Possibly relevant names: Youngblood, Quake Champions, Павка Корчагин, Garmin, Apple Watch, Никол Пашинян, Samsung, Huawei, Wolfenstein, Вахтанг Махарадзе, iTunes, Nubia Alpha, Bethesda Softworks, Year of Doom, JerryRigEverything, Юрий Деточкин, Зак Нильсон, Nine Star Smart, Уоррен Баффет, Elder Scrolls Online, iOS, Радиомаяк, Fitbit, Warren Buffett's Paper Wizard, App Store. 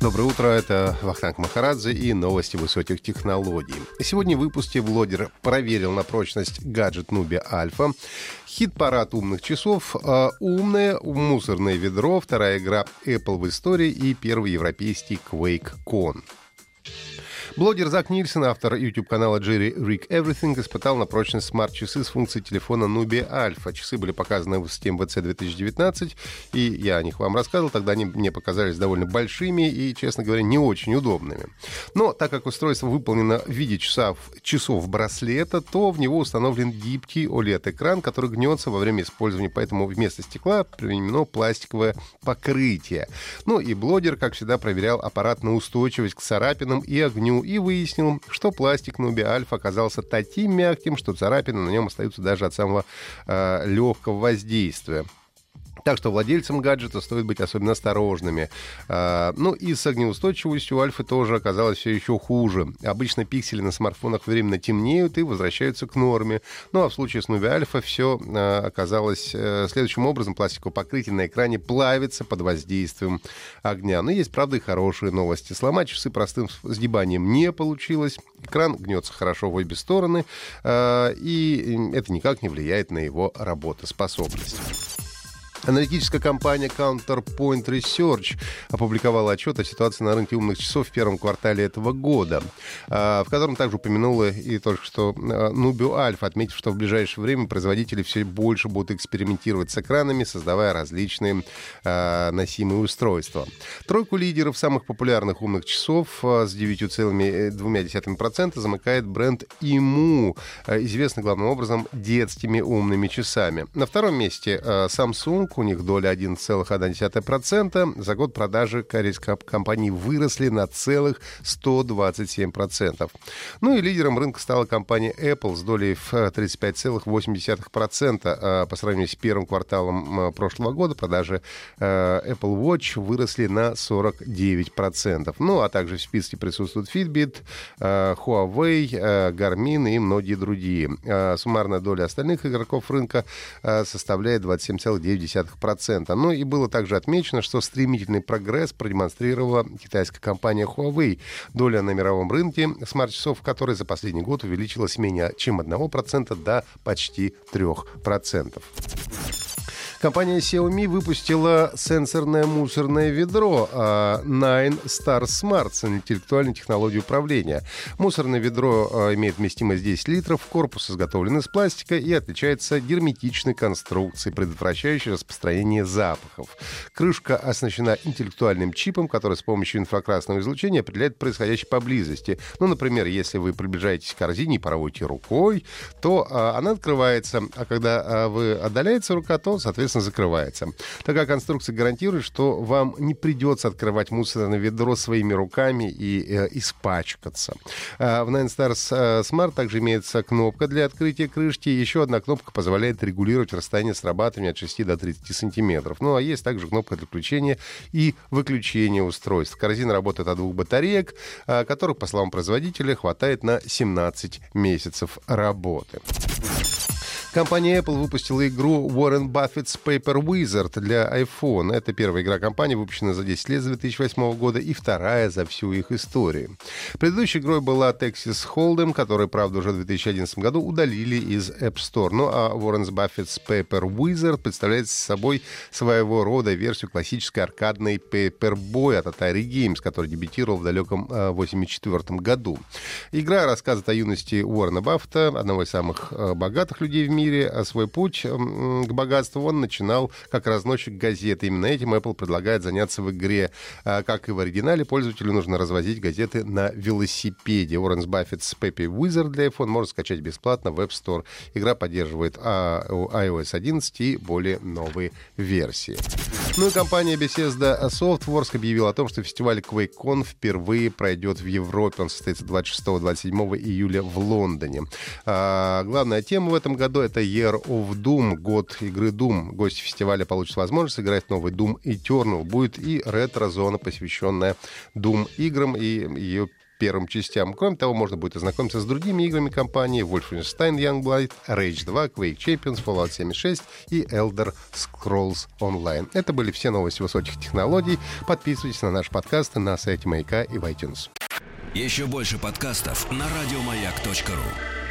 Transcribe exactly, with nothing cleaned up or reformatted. Доброе утро, это Вахтанг Махарадзе и новости высоких технологий. Сегодня в выпуске блогер проверил на прочность гаджет Нубия Alpha, хит-парад умных часов, умное мусорное ведро, вторая игра Apple в истории и первый европейский QuakeCon. Блогер Зак Нильсон, автор YouTube-канала JerryRigEverything, испытал на прочность смарт-часы с функцией телефона Nubia Alpha. Часы были показаны в Steam дабл ю си две тысячи девятнадцать, и я о них вам рассказывал. Тогда они мне показались довольно большими и, честно говоря, не очень удобными. Но так как устройство выполнено в виде часов, часов браслета, то в него установлен гибкий о лед-экран, который гнется во время использования, поэтому вместо стекла применено пластиковое покрытие. Ну и блогер, как всегда, проверял аппарат на устойчивость к царапинам и огню, и выяснил, что пластик Nubia Alpha оказался таким мягким, что царапины на нем остаются даже от самого э, легкого воздействия. Так что владельцам гаджета стоит быть особенно осторожными. А, ну и с огнеустойчивостью Альфы тоже оказалось все еще хуже. Обычно пиксели на смартфонах временно темнеют и возвращаются к норме. Ну а в случае с Nubia Alpha все а, оказалось а, следующим образом. Пластиковое покрытие на экране плавится под воздействием огня. Но есть, правда, и хорошие новости. Сломать часы простым сгибанием не получилось. Экран гнется хорошо в обе стороны. А, и это никак не влияет на его работоспособность. Аналитическая компания Counterpoint Research опубликовала отчет о ситуации на рынке умных часов в первом квартале этого года, в котором также упомянула и только что Nubia Alpha, отметив, что в ближайшее время производители все больше будут экспериментировать с экранами, создавая различные носимые устройства. Тройку лидеров самых популярных умных часов с девять целых два процента замыкает бренд ай эм ю, известный главным образом детскими умными часами. На втором месте Samsung. У них доля один целых одна десятая процента. За год продажи корейской компании выросли на целых сто двадцать семь процентов. Ну и лидером рынка стала компания Apple с долей в тридцать пять целых восемь десятых процента. По сравнению с первым кварталом прошлого года продажи Apple Watch выросли на сорок девять процентов. Ну а также в списке присутствуют Fitbit, Huawei, Garmin и многие другие. Суммарная доля остальных игроков рынка составляет двадцать семь целых девять десятых процента. Ну и было также отмечено, что стремительный прогресс продемонстрировала китайская компания Huawei. Доля на мировом рынке смарт-часов, которой за последний год увеличилась менее чем одного процента до почти трех процентов. Компания Xiaomi выпустила сенсорное мусорное ведро Nine Star Smart с интеллектуальной технологией управления. Мусорное ведро имеет вместимость десять литров, корпус изготовлен из пластика и отличается герметичной конструкцией, предотвращающей распространение запахов. Крышка оснащена интеллектуальным чипом, который с помощью инфракрасного излучения определяет происходящее поблизости. Ну, например, если вы приближаетесь к корзине и проводите рукой, то она открывается, а когда вы отдаляете рука, то, соответственно, закрывается. Такая конструкция гарантирует, что вам не придется открывать мусорное ведро своими руками и э, испачкаться. Э, в Nine Star Smart также имеется кнопка для открытия крышки. Еще одна кнопка позволяет регулировать расстояние срабатывания от шести до тридцати сантиметров. Ну а есть также кнопка для включения и выключения устройств. Корзина работает от двух батареек, э, которых, по словам производителя, хватает на семнадцать месяцев работы. Компания Apple выпустила игру Warren Buffett's Paper Wizard для iPhone. Это первая игра компании, выпущенная за десять лет с две тысячи восьмого года и вторая за всю их историю. Предыдущей игрой была Texas Hold'em, которую, правда, уже в две тысячи одиннадцатом году удалили из App Store. Ну а Warren Buffett's Paper Wizard представляет собой своего рода версию классической аркадной Paperboy от Atari Games, который дебютировал в далеком восемьдесят четвёртом году. Игра рассказывает о юности Уоррена Баффета, одного из самых богатых людей в мире. А свой путь к богатству он начинал как разносчик газет. Именно этим Apple предлагает заняться в игре. Как и в оригинале, пользователю нужно развозить газеты на велосипеде. Уоррен Баффетс Paper Wizard для iPhone можно скачать бесплатно в App Store. Игра поддерживает iOS одиннадцать и более новые версии. Ну и компания Bethesda Softworks объявила о том, что фестиваль QuakeCon впервые пройдет в Европе. Он состоится двадцать шестого — двадцать седьмого июля в Лондоне. А главная тема в этом году — это Year of Doom, год игры Doom. Гости фестиваля получат возможность играть в новый Doom Eternal. Будет и ретро-зона, посвященная Doom играм и ее первым частям. Кроме того, можно будет ознакомиться с другими играми компании: Wolfenstein, Youngblood, Rage два, Quake Champions, Fallout семьдесят шесть и Elder Scrolls Online. Это были все новости высоких технологий. Подписывайтесь на наш подкаст на сайте Маяка и в iTunes. Еще больше подкастов на радиомаяк точка ру.